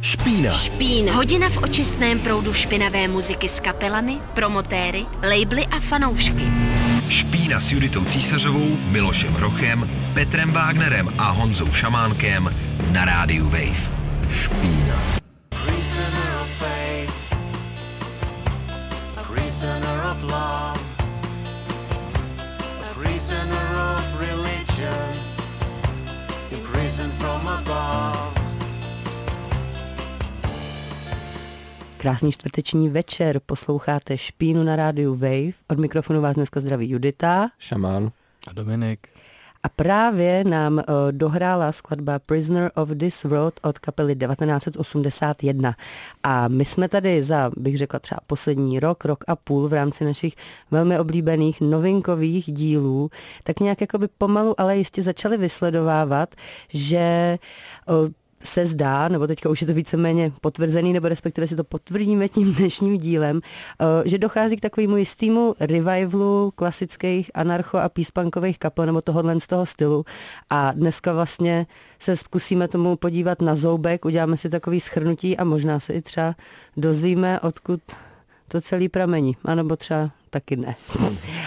Špína. Špína. Hodina v očistném proudu špinavé muziky s kapelami, promotéry, labely a fanoušky. Špína s Juditou Císařovou, Milošem Hrochem, Petrem Wagnerem a Honzou Šamánkem na Radio Wave. Špína. Prisoner of faith, a prisoner of love, a prisoner of religion, imprisoned from above. Krásný čtvrteční večer, posloucháte Špínu na rádiu Wave. Od mikrofonu vás dneska zdraví Judita, Šamán a Dominik. A právě nám dohrála skladba Prisoner of This World od kapely 1981. A my jsme tady za, bych řekla, třeba poslední rok, rok a půl v rámci našich velmi oblíbených novinkových dílů, tak nějak jakoby pomalu, ale jistě začali vysledovávat, že se zdá, nebo teďka už je to víceméně potvrzený, nebo respektive si to potvrdíme tím dnešním dílem, že dochází k takovému jistému revivalu klasických anarcho a peacepunkových kapel, nebo tohohle z toho stylu. A dneska vlastně se zkusíme tomu podívat na zoubek, uděláme si takový shrnutí a možná se i třeba dozvíme, odkud to celý pramení, anebo třeba taky ne.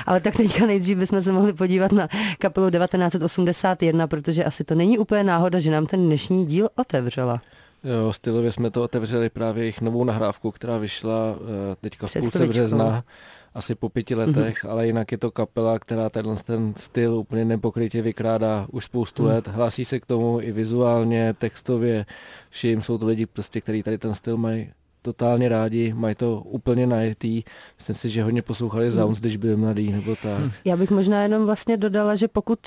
Ale tak teďka nejdřív bychom se mohli podívat na kapelu 1981, protože asi to není úplně náhoda, že nám ten dnešní díl otevřela. Jo, stylově jsme to otevřeli právě jejich novou nahrávku, která vyšla teďka v půlce března, asi po 5 letech, ale jinak je to kapela, která ten styl úplně nepokrytě vykrádá už spoustu let, hlásí se k tomu i vizuálně, textově, všim jsou to lidi prostě, kteří tady ten styl mají totálně rádi, mají to úplně najetý. Myslím si, že hodně poslouchali Sounds, když byli mladý, nebo tak. Já bych možná jenom vlastně dodala, že pokud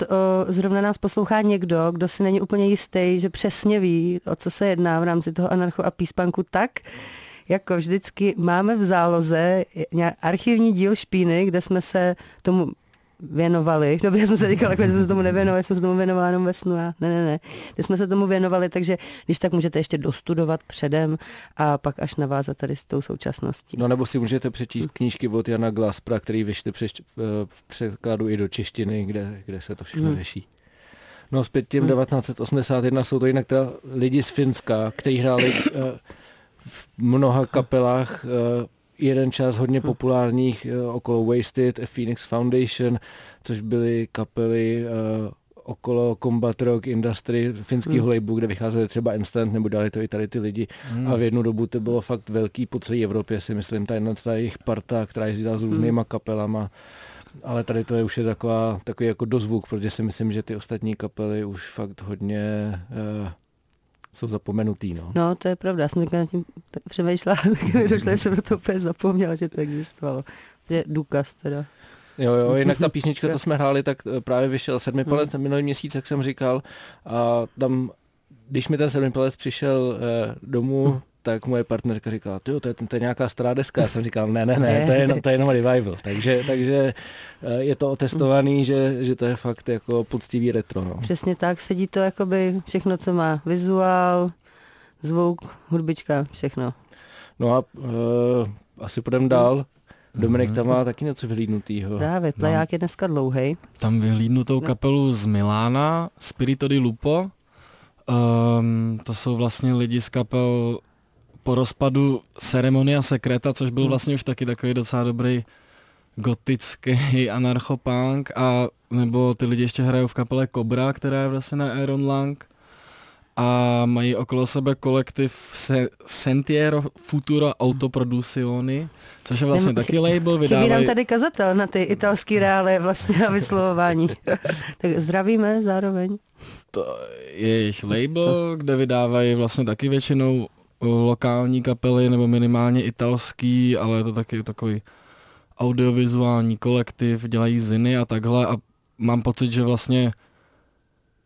zrovna nás poslouchá někdo, kdo si není úplně jistý, že přesně ví, o co se jedná v rámci toho anarcho a peacepunku, tak jako vždycky máme v záloze archivní díl Špíny, kde jsme se tomu věnovali. Dobře, já jsem se říkala, že jsme se tomu nevěnovali, jsme se tomu věnovala jenom ve snu. Ne. Teď jsme se tomu věnovali, takže když tak můžete ještě dostudovat předem a pak až navázat tady s tou současností. No nebo si můžete přečíst knížky od Jana Glaspera, který vyšly v překladu i do češtiny, kde se to všechno řeší. No zpět těm 1981 jsou to jinak teda lidi z Finska, kteří hráli v mnoha kapelách, jeden čas hodně populárních okolo Wasted, Phoenix Foundation, což byly kapely okolo Combat Rock Industry, finskýho labelu, kde vycházeli třeba Instant, nebo dali to i tady ty lidi. A v jednu dobu to bylo fakt velký po celé Evropě, si myslím, ta jejich parta, která jezdila s různýma kapelama. Ale tady to je už takový jako dozvuk, protože si myslím, že ty ostatní kapely už fakt hodně jsou zapomenutý, no. No, to je pravda, já jsem tak nad tím přemýšlela, tak došla, jsem na to úplně zapomněla, že to existovalo. To je důkaz teda. Jo, jinak ta písnička, co jsme hráli, tak právě vyšel 7 palec minulý měsíc, jak jsem říkal, a tam, když mi ten 7 palec přišel domů, tak moje partnerka říkala, to je nějaká stará deska. Já jsem říkal, ne, to je jenom revival. Takže je to otestovaný, že to je fakt jako poctivý retro. No. Přesně tak, sedí to jakoby všechno, co má vizuál, zvuk, hudbička, všechno. No a asi půjdem dál. Dominik tam má taky něco vyhlídnutýho. Právě, pleják je dneska dlouhej. Tam vyhlídnutou kapelu z Milána, Spirito di Lupo. To jsou vlastně lidi z kapel po rozpadu Ceremonia Secreta, což byl vlastně už taky takový docela dobrý gotický anarchopunk, a nebo ty lidi ještě hrajou v kapele Cobra, která je vlastně na Iron Lung, a mají okolo sebe kolektiv Sentiero Futura Autoproduzioni, což je vlastně taky label, vydávají. Chybí nám tady kazatel na ty italský reále vlastně na vyslovování. Tak zdravíme zároveň. To je jejich label, kde vydávají vlastně taky většinou lokální kapely, nebo minimálně italský, ale je to taky takový audiovizuální kolektiv, dělají ziny a takhle, a mám pocit, že vlastně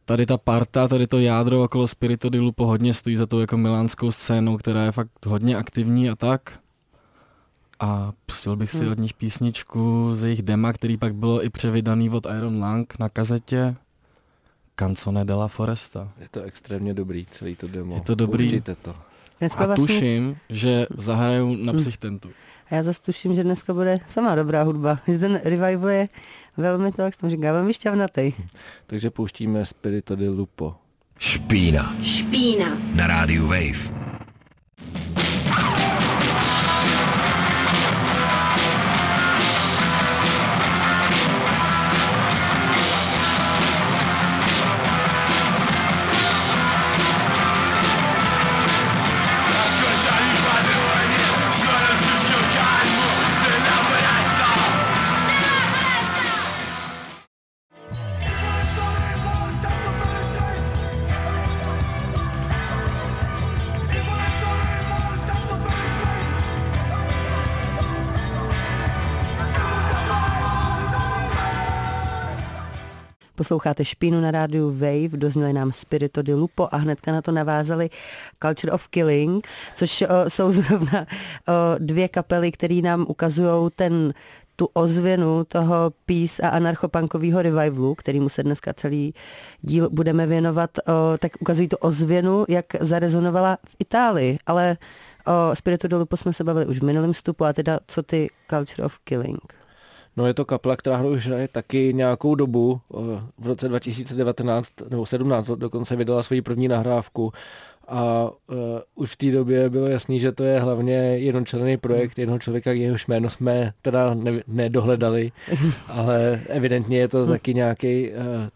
tady ta parta, tady to jádro okolo Spirito di Lupo hodně stojí za tou jako milánskou scénou, která je fakt hodně aktivní a tak. A pustil bych si od nich písničku z jejich dema, který pak bylo i převydaný od Iron Lung na kazetě. Canzone della Foresta. Je to extrémně dobrý, celý to demo. Je to dobrý. Pouštíte to. Dneska a tuším, vlastně, že zahraju na Psychtentu. A já zase tuším, že dneska bude sama dobrá hudba. Že ten revival je velmi to, jak jsem říkal, velmi šťavnatej. Takže pouštíme Spirito di Lupo. Špína. Špína. Na rádiu Wave. Posloucháte Špínu na rádiu Wave, dozněli nám Spirito di Lupo a hnedka na to navázali Culture of Killing, což jsou zrovna dvě kapely, které nám ukazují tu ozvěnu toho peace a anarchopunkového revivalu, kterému se dneska celý díl budeme věnovat, tak ukazují tu ozvěnu, jak zarezonovala v Itálii, ale o Spirito di Lupo jsme se bavili už v minulém vstupu, a teda co ty Culture of Killing? No, je to kapela, která už hraje taky nějakou dobu. V roce 2019 nebo 17 dokonce vydala svoji první nahrávku a už v té době bylo jasný, že to je hlavně jednočlenný projekt jednoho člověka, jehož jméno jsme teda nedohledali, ale evidentně je to taky nějaký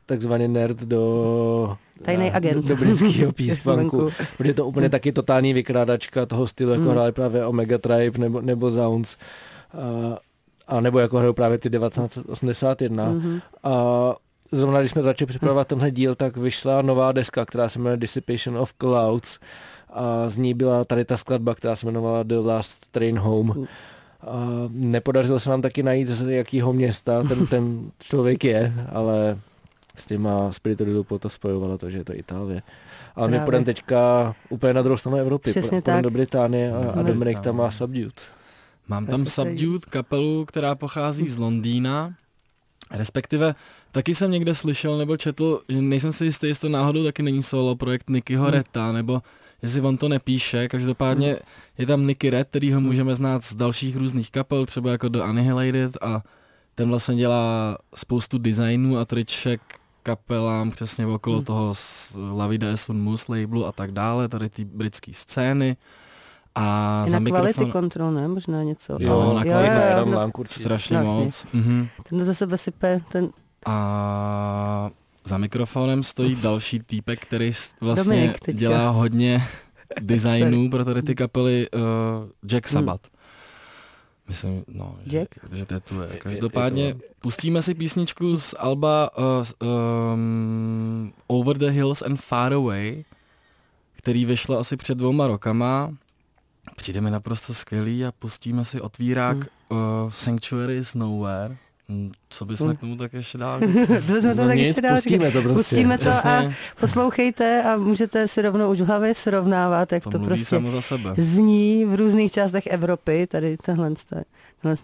takzvaný nerd do tajný agent do britského písmanku, protože to úplně taky totální vykrádačka toho stylu, jako hráli právě Omega Tribe nebo Zounds. A nebo jako hrajou právě ty 1981. A zrovna když jsme začali připravovat tenhle díl, tak vyšla nová deska, která se jmenuje Dissipation of Clouds, a z ní byla tady ta skladba, která se jmenovala The Last Train Home. A nepodařilo se nám taky najít, z jakého města ten člověk je, ale s těma Spirito di Lupo to spojovalo to, že je to Itálie. A my půjdeme teďka úplně na druhou stranu Evropy, půjdeme do Británie a Dominik tam má Subdued. Mám tam Subdued, kapelu, která pochází z Londýna, respektive taky jsem někde slyšel nebo četl, že nejsem si jistý, jestli to náhodou taky není solo projekt Nickyho Retta, nebo jestli on to nepíše, každopádně je tam Nicky Rett, kterýho můžeme znát z dalších různých kapel, třeba jako The Annihilated, a ten vlastně dělá spoustu designů a triček kapelám přesně okolo toho La Vida es un Mus labelu a tak dále, tady ty britské scény. A je za na mikrofon... Quality Control, ne? Možná něco. Jo, na Iron Lung určitě. Strašně moc. Ten to za sebe sype. A za mikrofonem stojí další týpek, který vlastně dělá hodně designů pro tady ty kapely, Jack Sabbath. Myslím, no, že to je tu. Každopádně pustíme si písničku z alba Over the Hills and Far Away, který vyšlo asi před 2 rokama. Přijde mi naprosto skvělý a pustíme si otvírák Sanctuary is Nowhere. Co bychom k tomu tak ještě dál? Pustíme to prostě. Pustíme to a poslouchejte a můžete si rovnou už v hlavě srovnávat, jak to prostě zní v různých částech Evropy, tady tenhle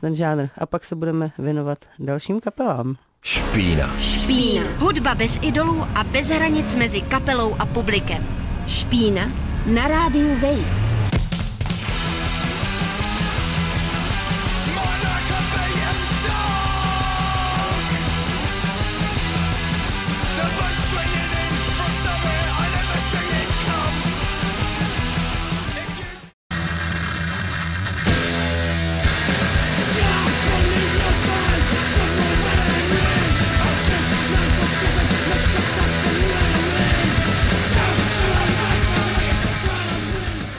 ten žánr. A pak se budeme věnovat dalším kapelám. Špína. Špína. Hudba bez idolů a bez hranic mezi kapelou a publikem. Špína na rádiu Wave.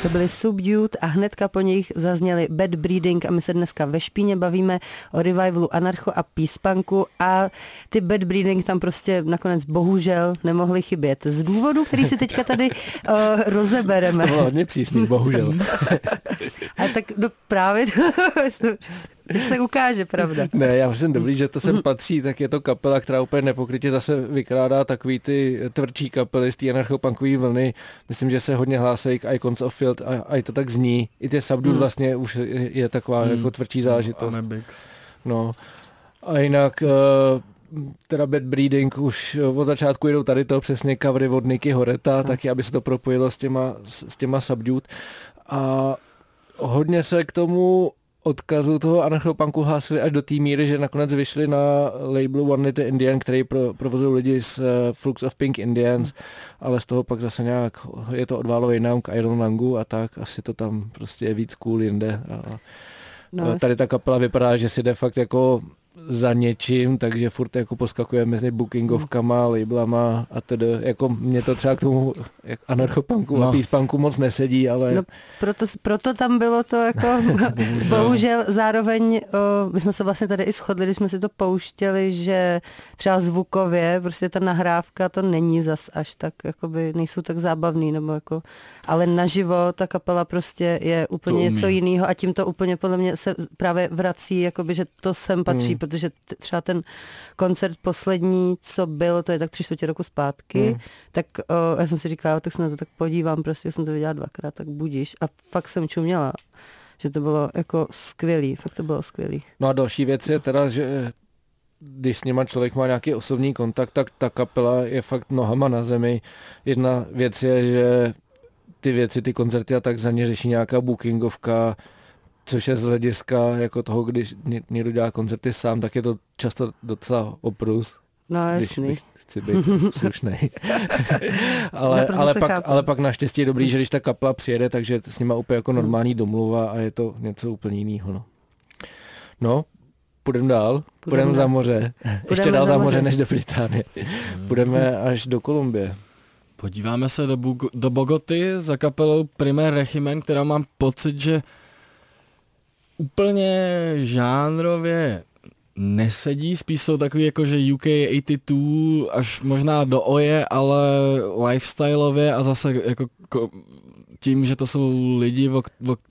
To byly Subdued a hnedka po nich zazněli Bad Breeding a my se dneska ve Špíně bavíme o revivalu anarcho a peace punku a ty Bad Breeding tam prostě nakonec bohužel nemohli chybět. Z důvodu, který si teďka tady rozebereme. To bylo hodně přísný, bohužel. A tak právě se ukáže, pravda. Ne, já jsem dobrý, že to sem patří, tak je to kapela, která úplně nepokrytě zase vykrádá takový ty tvrdší kapely z té anarchopunkový vlny. Myslím, že se hodně hlásejí k Icons of Field a i to tak zní. I ty Subdued vlastně už je taková jako tvrdší zážitost. Amebix. No. A jinak teda Bad Breeding už od začátku jedou tady to přesně covery od Nickyho Retta, taky aby se to propojilo s těma Subdued. A hodně se k tomu odkazu toho anarchopunku hlásili až do té míry, že nakonec vyšli na labelu One Little Indian, který provozují lidi z Flux of Pink Indians, ale z toho pak zase nějak je to odválo jinam k Iron Lungu a tak, asi to tam prostě je víc cool jinde. A tady ta kapela vypadá, že si jde fakt jako za něčím, takže furt jako poskakuje mezi bookingovkama, labelama a tedy, jako mě to třeba k tomu anarchopunku a peacepunku moc nesedí, ale... No, proto tam bylo to jako, bohužel, zároveň my jsme se vlastně tady i shodli, když jsme si to pouštěli, že třeba zvukově, prostě ta nahrávka to není zas až tak, jakoby nejsou tak zábavný, nebo jako, ale naživo ta kapela prostě je úplně něco jiného a tím to úplně podle mě se právě vrací, jakoby, že to sem patří protože třeba ten koncert poslední, co byl, to je tak 3/4 roku zpátky, tak já jsem si říkala, tak se na to tak podívám, prostě jsem to viděla dvakrát, tak budíš. A fakt jsem čuměla, že to bylo jako skvělý, fakt to bylo skvělý. No a další věc je teda, že když s nima člověk má nějaký osobní kontakt, tak ta kapela je fakt nohama na zemi. Jedna věc je, že ty věci, ty koncerty a tak za ně řeší nějaká bookingovka, což je z hlediska jako toho, když někdo dělá koncerty sám, tak je to často docela oprus. No jasný. Když chci být slušnej. ale pak naštěstí je dobrý, že když ta kapela přijede, takže s nima úplně jako normální domluva a je to něco úplně jiného. No, půjdeme dál. Půjdeme za moře. Ještě dál za moře než do Británie. Půjdeme až do Kolumbie. Podíváme se do Bogoty za kapelou Primer Régimen, která mám pocit, že úplně žánrově nesedí, spíš jsou takový jako, že UK 82 až možná do OJE, ale lifestyleově a zase jako tím, že to jsou lidi,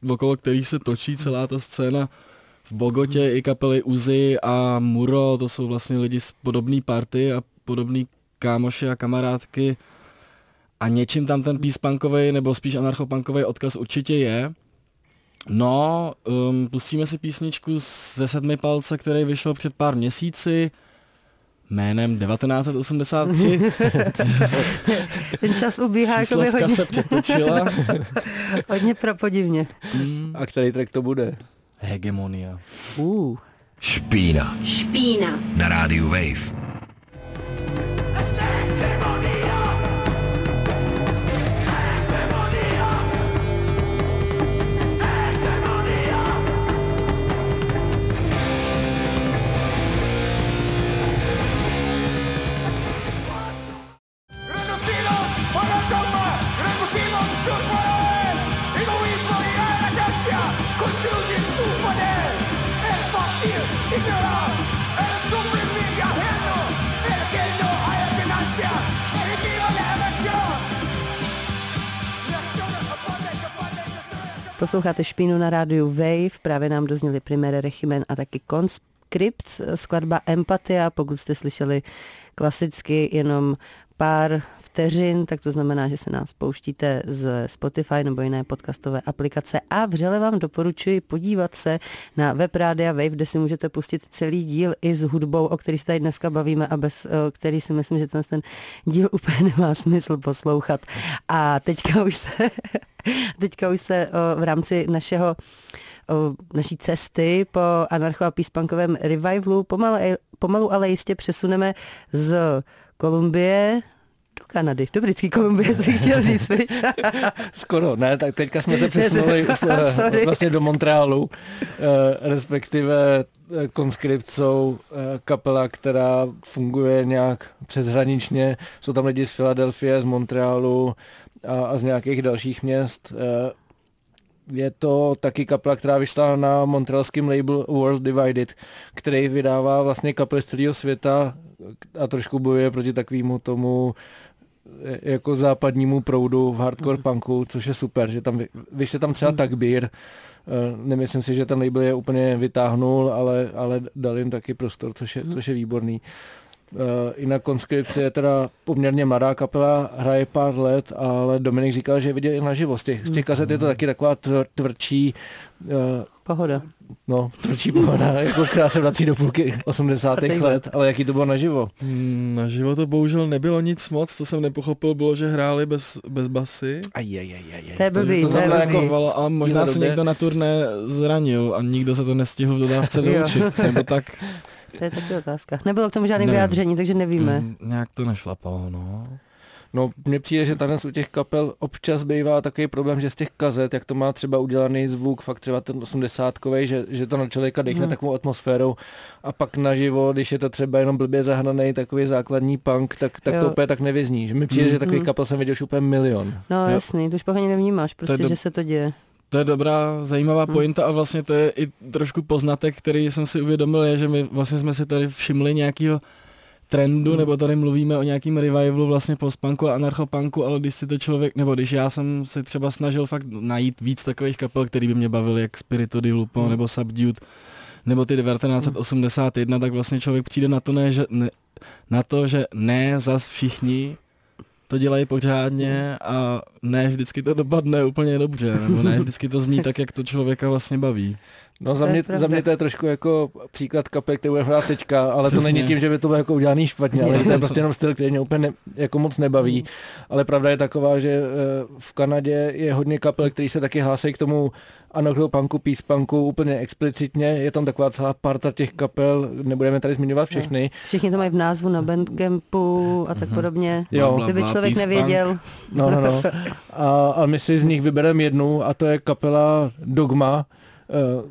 okolo kterých se točí celá ta scéna v Bogotě, i kapely Uzi a Muro, to jsou vlastně lidi z podobné party a podobný kámoši a kamarádky. A něčím tam ten peacepunkovej nebo spíš anarchopunkovej odkaz určitě je. No, pustíme si písničku ze 7 palce, který vyšel před pár měsíci jménem 1983. Ten čas ubíhá, jako by hodně... se přetočila. Hodně prapodivně. A který track to bude? Hegemonia. Špína. Špína. Na rádiu Wave. Posloucháte Špínu na rádiu Wave, právě nám dozněli Primer Régimen a taky Conscript, skladba Empatia. Pokud jste slyšeli klasicky jenom pár vteřin, tak to znamená, že se nás pouštíte z Spotify nebo jiné podcastové aplikace a vřele vám doporučuji podívat se na web Rádia Wave, kde si můžete pustit celý díl i s hudbou, o který se tady dneska bavíme a bez který si myslím, že ten díl úplně nemá smysl poslouchat. A teďka už se v rámci naší cesty po anarcho a peacepunkovém revivalu pomalu ale jistě přesuneme z Kolumbie do Kanady, do britské Kolumbie, si chtěl říct. Skoro, ne, tak teďka jsme se přesunuli vlastně do Montrealu, respektive Conscript jsou kapela, která funguje nějak přeshraničně, jsou tam lidi z Filadelfie, z Montrealu a z nějakých dalších měst. Je to taky kapela, která vyšla na montrealském label World Divided, který vydává vlastně kapely z celého světa a trošku bojuje proti takovému tomu jako západnímu proudu v hardcore punku, což je super, že tam vyšle tam třeba Takbír. Nemyslím si, že ten label je úplně vytáhnul, ale dal jim taky prostor, což je výborný. Jinak Conscript je teda poměrně mladá kapela, hraje pár let, ale Dominik říkal, že je viděl i naživo. Z těch kazet je to taky taková tvrdší pohoda. No, tvrdší pohoda, jako která se vrací do půlky 80. let, ale jaký to bylo naživo? Naživo to bohužel nebylo nic moc, co jsem nepochopil, bylo, že hráli bez basy. To znamená, ale možná se někdo na turné zranil a nikdo se to nestihl v dodávce doučit, nebo tak... To je taky otázka. Nebylo k tomu žádné vyjádření, takže nevíme. Nějak to nešlapalo, no. No, mně přijde, že dnes u těch kapel občas bývá takový problém, že z těch kazet, jak to má třeba udělaný zvuk, fakt třeba ten 80-kovej, že to na člověka dechne takovou atmosférou a pak naživo, když je to třeba jenom blbě zahnaný takový základní punk, tak to úplně tak nevyzní. Že mi přijde, že takový kapel jsem viděl už úplně milion. No jasný, to už pohodně nevnímáš, prostě, že se to děje. To je dobrá, zajímavá pointa a vlastně to je i trošku poznatek, který jsem si uvědomil, je, že my vlastně jsme si tady všimli nějakého trendu, nebo tady mluvíme o nějakém revivalu vlastně postpunku a anarchopunku, ale když si to člověk, nebo když já jsem se třeba snažil fakt najít víc takových kapel, který by mě bavily, jak Spirito di Lupo nebo Subdued, nebo ty 1981, tak vlastně člověk přijde na to, že zas všichni to dělají pořádně a ne vždycky to dopadne úplně dobře, nebo ne vždycky to zní tak, jak to člověka vlastně baví. No za mě to je trošku jako příklad kapek, který bude hrát teďka, ale přesně. To není tím, že by to bylo jako udělaný špatně, ale to je prostě jenom styl, který mě úplně jako moc nebaví. Ale pravda je taková, že v Kanadě je hodně kapel, který se taky hlásí k tomu anarcho punku, peace punku úplně explicitně. Je tam taková celá parta těch kapel, nebudeme tady zmiňovat všechny. Všichni to mají v názvu na Bandcampu a tak podobně, kdyby člověk nevěděl. No. A my si z nich vybereme jednu a to je kapela Dogma,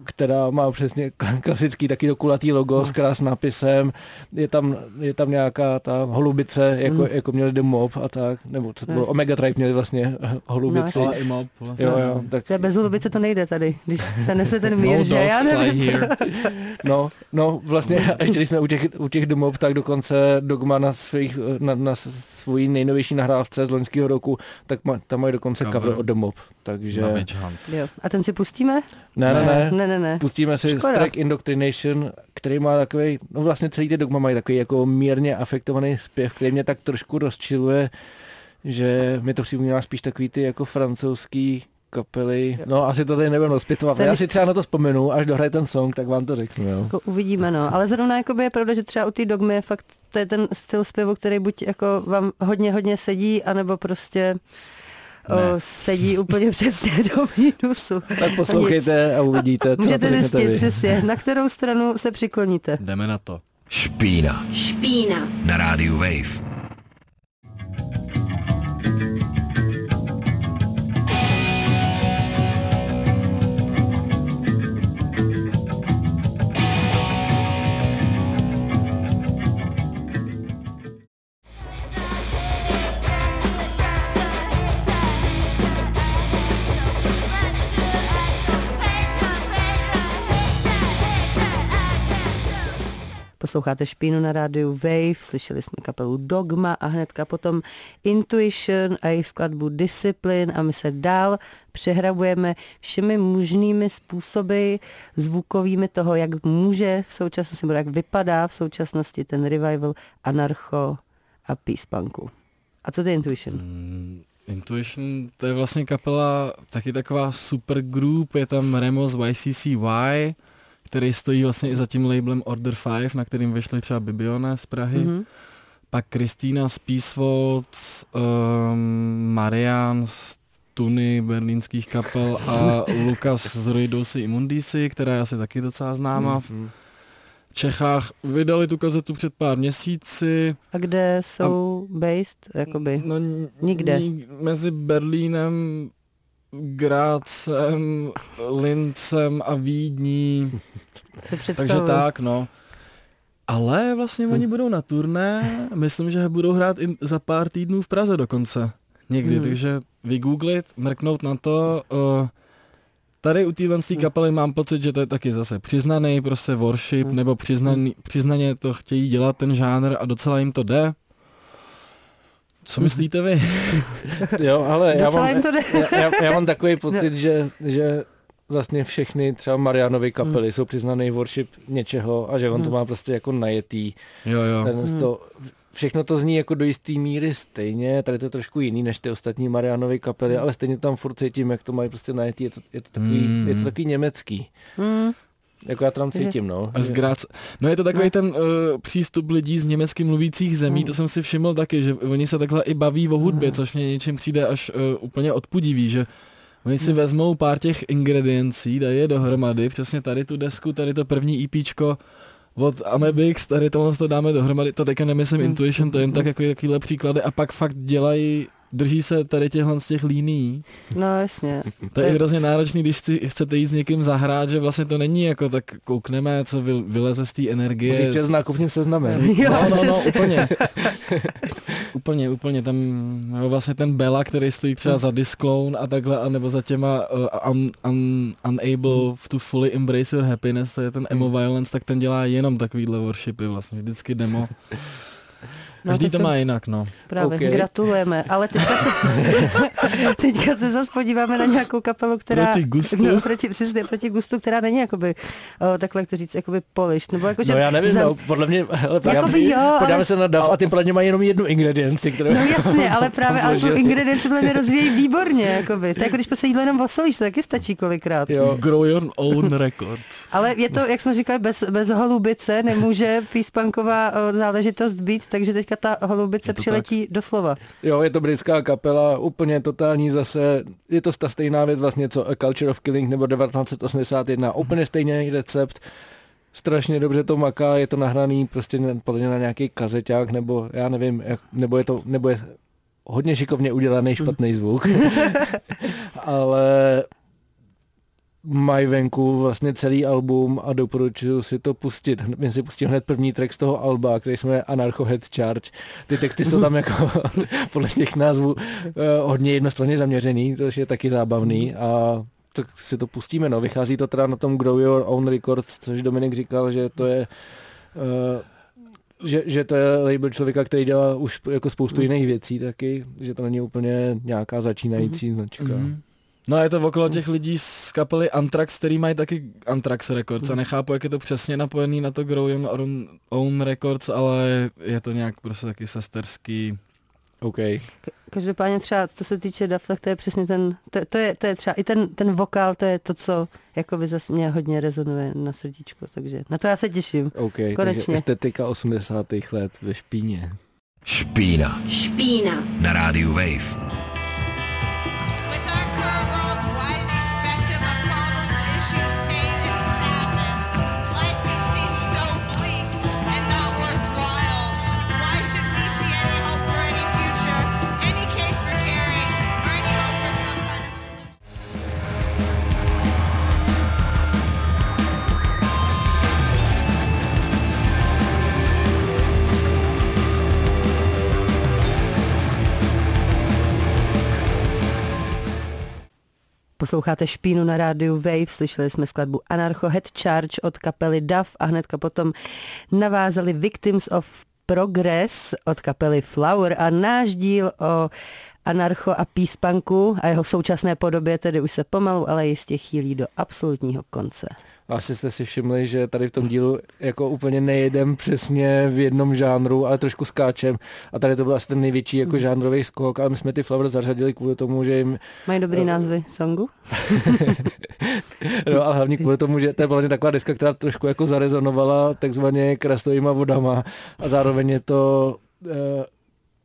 která má přesně klasický taky to kulatý logo s krásným nápisem. Je tam nějaká ta holubice, jako měli The Mob a tak, nebo co to bylo, Omega Tribe měli vlastně holubici. No, i Mob. Vlastně. Jo, tak... Bez holubice to nejde tady, když se nese ten mír, že já nevím. No, vlastně ještě když jsme u těch The Mob, tak dokonce Dogma na svojí nejnovější nahrávce z loňského roku, tak tam mají dokonce cover od The Mob. Takže... Jo. A ten si pustíme? Ne. Pustíme si track Indoctrination, který má takový, no vlastně celý ty Dogma mají takový jako mírně afektovaný zpěv, který mě tak trošku rozčiluje, že mi to připomíná spíš takový ty jako francouzský kapely. No asi to tady nebudeme rozpětovat, já si třeba na to vzpomenu, až dohraje ten song, tak vám to řeknu. Jo. Jako uvidíme, no. Ale zrovna jakoby je pravda, že třeba u té Dogmy je fakt, to je ten styl zpěvu, který buď jako vám hodně sedí, anebo prostě... sedí úplně přesně do mínusu. Tak poslouchejte a uvidíte, co můžete zjistit přesně, na kterou stranu se přikloníte. Jdeme na to. Špína. Na rádiu Wave. Posloucháte Špínu na rádiu Wave, slyšeli jsme kapelu Dogma a hnedka potom Intuition a jejich skladbu Discipline a my se dál přehrabujeme všemi možnými způsoby zvukovými toho, jak může v současnosti, nebo jak vypadá v současnosti ten revival anarcho a peace punku. A co to je Intuition? Intuition, to je vlastně kapela, taky taková supergroup, je tam Remo z YCCY, který stojí vlastně i za tím labelem Order 5, na kterým vyšly třeba Bibione z Prahy. Mm-hmm. Pak Kristýna z Peace Waltz, Marian z Tuny berlínských kapel a Lukas z Ruidosi Imundisi, která je asi taky docela známá. Mm-hmm. V Čechách vydali tu kazetu před pár měsíci. A kde jsou based? Jakoby? No, nikde. Mezi Berlínem, Grácem, Lincem a Vídní, takže tak, no. Ale vlastně oni budou na turné, myslím, že budou hrát i za pár týdnů v Praze dokonce, někdy, takže vygooglit, mrknout na to. Tady u téhle kapely mám pocit, že to je taky zase přiznaný, prostě worship, nebo přiznaně to chtějí dělat ten žánr a docela jim to jde. Co myslíte vy? Jo, ale já mám takový pocit, že vlastně všechny třeba Marianovy kapely jsou přiznaný worship něčeho a že on to má prostě jako najetý. Jo. Všechno to zní jako do jistý míry stejně, tady to je trošku jiný než ty ostatní Marianovy kapely, ale stejně tam furt cítím, jak to mají prostě najetý, je to takový německý. Jako já to tam cítím, no. No je to takový ten přístup lidí z německy mluvících zemí, to jsem si všiml taky, že oni se takhle i baví o hudbě, což mě něčím přijde až úplně odpudivý, že oni si vezmou pár těch ingrediencí, dají je dohromady, přesně tady tu desku, tady to první EPčko od Amebix, tady tohle to dáme dohromady, to teďka nemyslím Intuition, to je jen tak jako takovýhle příklady a pak fakt dělají... Drží se tady těchhle z těch línií. No jasně. To je hrozně náročný, když chcete jít s někým zahrát, že vlastně to není jako tak koukneme, co vyleze z té energie. Musíš přes nákupním seznamem. No, úplně. Úplně tam, nebo vlastně ten Bela, který stojí třeba za Disclone a takhle, anebo za těma Unable to Fully Embrace Your Happiness, to je ten emo violence, tak ten dělá jenom takovýhle worshipy vlastně, vždycky demo. Každý to má jinak, no. Právě, okay. Gratulujeme. Ale teďka se zase podíváme na nějakou kapelu, která... Proti gustu. No, proti gustu, která není jakoby, takhle, jak to říct, jakoby polish. Nebo jako, že no já nevím, podle mě... Podáme se na DAF a ty podle mě mají jenom jednu ingredienci, kterou... No jasně, ale právě tu ingredienci podle mě rozvíjí výborně, jakoby. Tak když se jídlo jenom osolíš, to taky stačí kolikrát. Jo. Grow Your Own Records. Ale je to, jak jsme říkali, bez holubice nemůže píspanková záležitost být, takže teďka ta holubice přiletí tak doslova. Jo, je to britská kapela, úplně totální zase, je to ta stejná věc vlastně, co Culture of Killing nebo 1981, úplně stejný recept, strašně dobře to maká, je to nahraný prostě podle na nějaký kazeťák, nebo já nevím, nebo je hodně šikovně udělaný špatný zvuk. Ale mají venku vlastně celý album a doporučuji si to pustit. My si pustím hned první track z toho alba, který se jmenuje Anarcho Head Charge. Ty texty jsou tam jako podle těch názvů hodně jednostranně zaměřený, což je taky zábavný a tak si to pustíme. No. Vychází to teda na tom Grow Your Own Records, což Dominik říkal, že to je... Že to je label člověka, který dělá už jako spoustu jiných věcí taky, že to není úplně nějaká začínající značka. No a je to okolo těch lidí z kapely Anthrax, který mají taky Anthrax Records a nechápu, jak je to přesně napojený na to Grow Your Own Records, ale je to nějak prostě taky sesterský. Okay. Každopádně třeba, co se týče DAF, tak to je přesně ten, to je třeba i ten vokál, to je to, co jakoby zase mě hodně rezonuje na srdíčku, takže na to já se těším. Okay, konečně. Takže estetika 80. let ve špíně. Špína. Na rádiu Wave. Posloucháte Špínu na rádiu Wave, slyšeli jsme skladbu Anarcho Head Charge od kapely DAF a hnedka potom navázali Victims of Progress od kapely Flower a náš díl o anarcho a píspanku a jeho současné podobě tedy už se pomalu, ale jistě chýlí do absolutního konce. Asi jste si všimli, že tady v tom dílu jako úplně nejedem přesně v jednom žánru, ale trošku skáčem a tady to byl asi ten největší jako žánrový skok, ale my jsme ty Flower zařadili kvůli tomu, že jim... Mají dobrý názvy songu? No a hlavně kvůli tomu, že to je vlastně taková deska, která trošku jako zarezonovala takzvaně krastovýma vodama a zároveň je to...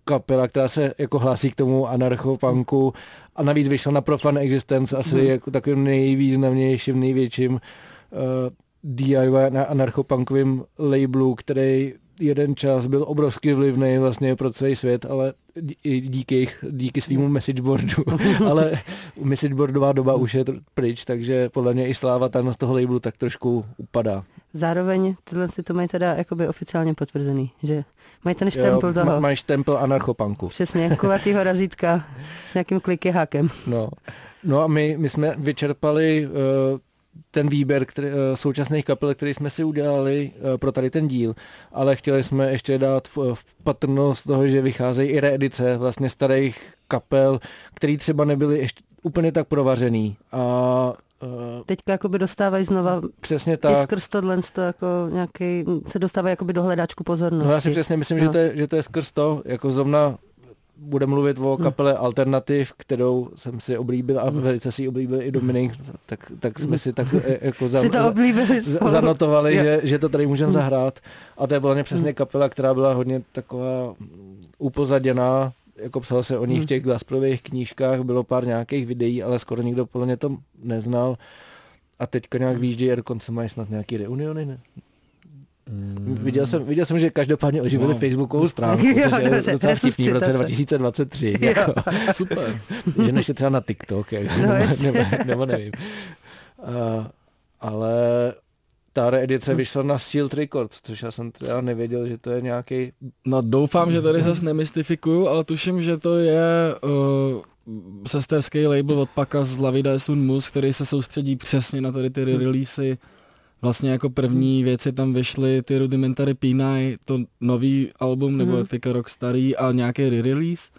kapela, která se jako hlásí k tomu anarchopunku a navíc vyšla na Profan Existence asi jako takovým nejvýznamnějším, největším DIY na anarchopunkovým labelu, který jeden čas byl obrovský vlivný vlastně pro celý svět, ale díky svýmu messageboardu, ale messageboardová doba už je pryč, takže podle mě i sláva tam z toho labelu tak trošku upadá. Zároveň tyhle si to mají teda jakoby oficiálně potvrzený, že mají ten štempel toho. Mají štempel anarchopunku. Přesně, kulatýho razítka s nějakým klikyhákem. No a my jsme vyčerpali ten výběr současných kapel, který jsme si udělali pro tady ten díl, ale chtěli jsme ještě dát v patrnost toho, že vycházejí i reedice vlastně starých kapel, který třeba nebyly ještě úplně tak provařený a teďka jakoby dostávají znova přesně tak. I skrz tohle to jako nějaký, se dostávají jakoby do hledáčku pozornosti. No já si přesně myslím, že to je skrz to, jako zrovna budeme mluvit o kapele Alternative, kterou jsem si oblíbil a velice si ji oblíbil i Dominik, tak jsme si tak jako zanotovali, že to tady můžeme zahrát. A to je byla přesně kapela, která byla hodně taková upozaděná, jako psalo se o ní v těch Glasperových knížkách, bylo pár nějakých videí, ale skoro nikdo podle mě to neznal. A teďka nějak výjíždějí a dokonce mají snad nějaký reuniony, ne? Viděl jsem, že každopádně oživili Facebookovou stránku, což je docela vtipný v roce 2023. Jako, super. Že než je třeba na TikTok, jako, nebo nevím. Ale ta reedice vyšla na Sealed Records, což já jsem třeba nevěděl, že to je nějaký... No doufám, že tady zase nemystifikuju, ale tuším, že to je sesterský label od Paka z Lavida Sun Mus, který se soustředí přesně na tady ty releasy vlastně jako první věci tam vyšly ty Rudimentary Penai, to nový album, nebo teďka rok starý a nějaký re-release.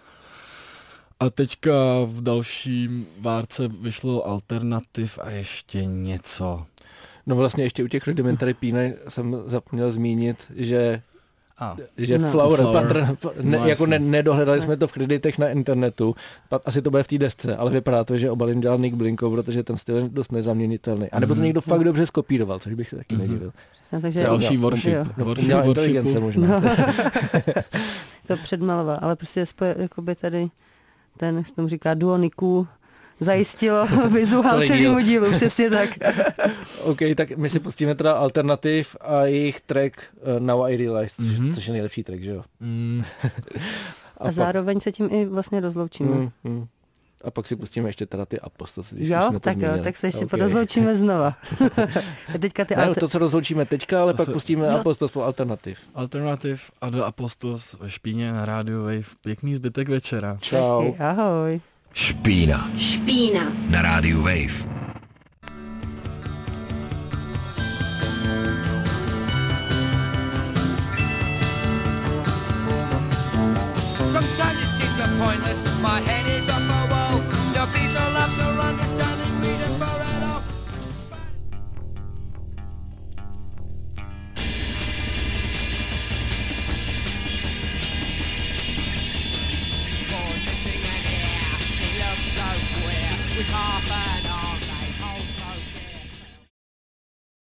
A teďka v dalším várce vyšlo Alternative a ještě něco. No vlastně ještě u těch Rudimentary Penai jsem zapomněl zmínit, že Flower, nedohledali jsme to v kreditech na internetu, asi to bude v té desce, ale vypadá to, že obalím dělal Nick Blinko, protože ten styl je dost nezaměnitelný. A nebo to někdo fakt dobře skopíroval, což bych se taky nedivil. Další worship. Měla inteligence možná. To předmaloval, ale prostě jakoby tady ten, jak se tomu říká, duoniků, zajistilo vizuál celému dílu, přesně tak. OK, tak my si pustíme teda Alternativ a jejich track Now I Realized, což je nejlepší track, že jo? A zároveň se tím i vlastně rozloučíme. A pak si pustíme ještě teda ty Apostaty. Tak se ještě porozloučíme znova. Teďka ty to, co rozloučíme teďka, ale to pak pustíme Apostos po Alternativ. Alternativ a do Apostos ve Špíně na Radio Wave. Pěkný zbytek večera. Čau. Taky, ahoj. Špína na rádiu Wave. Sometimes it seems pointless, my head is up.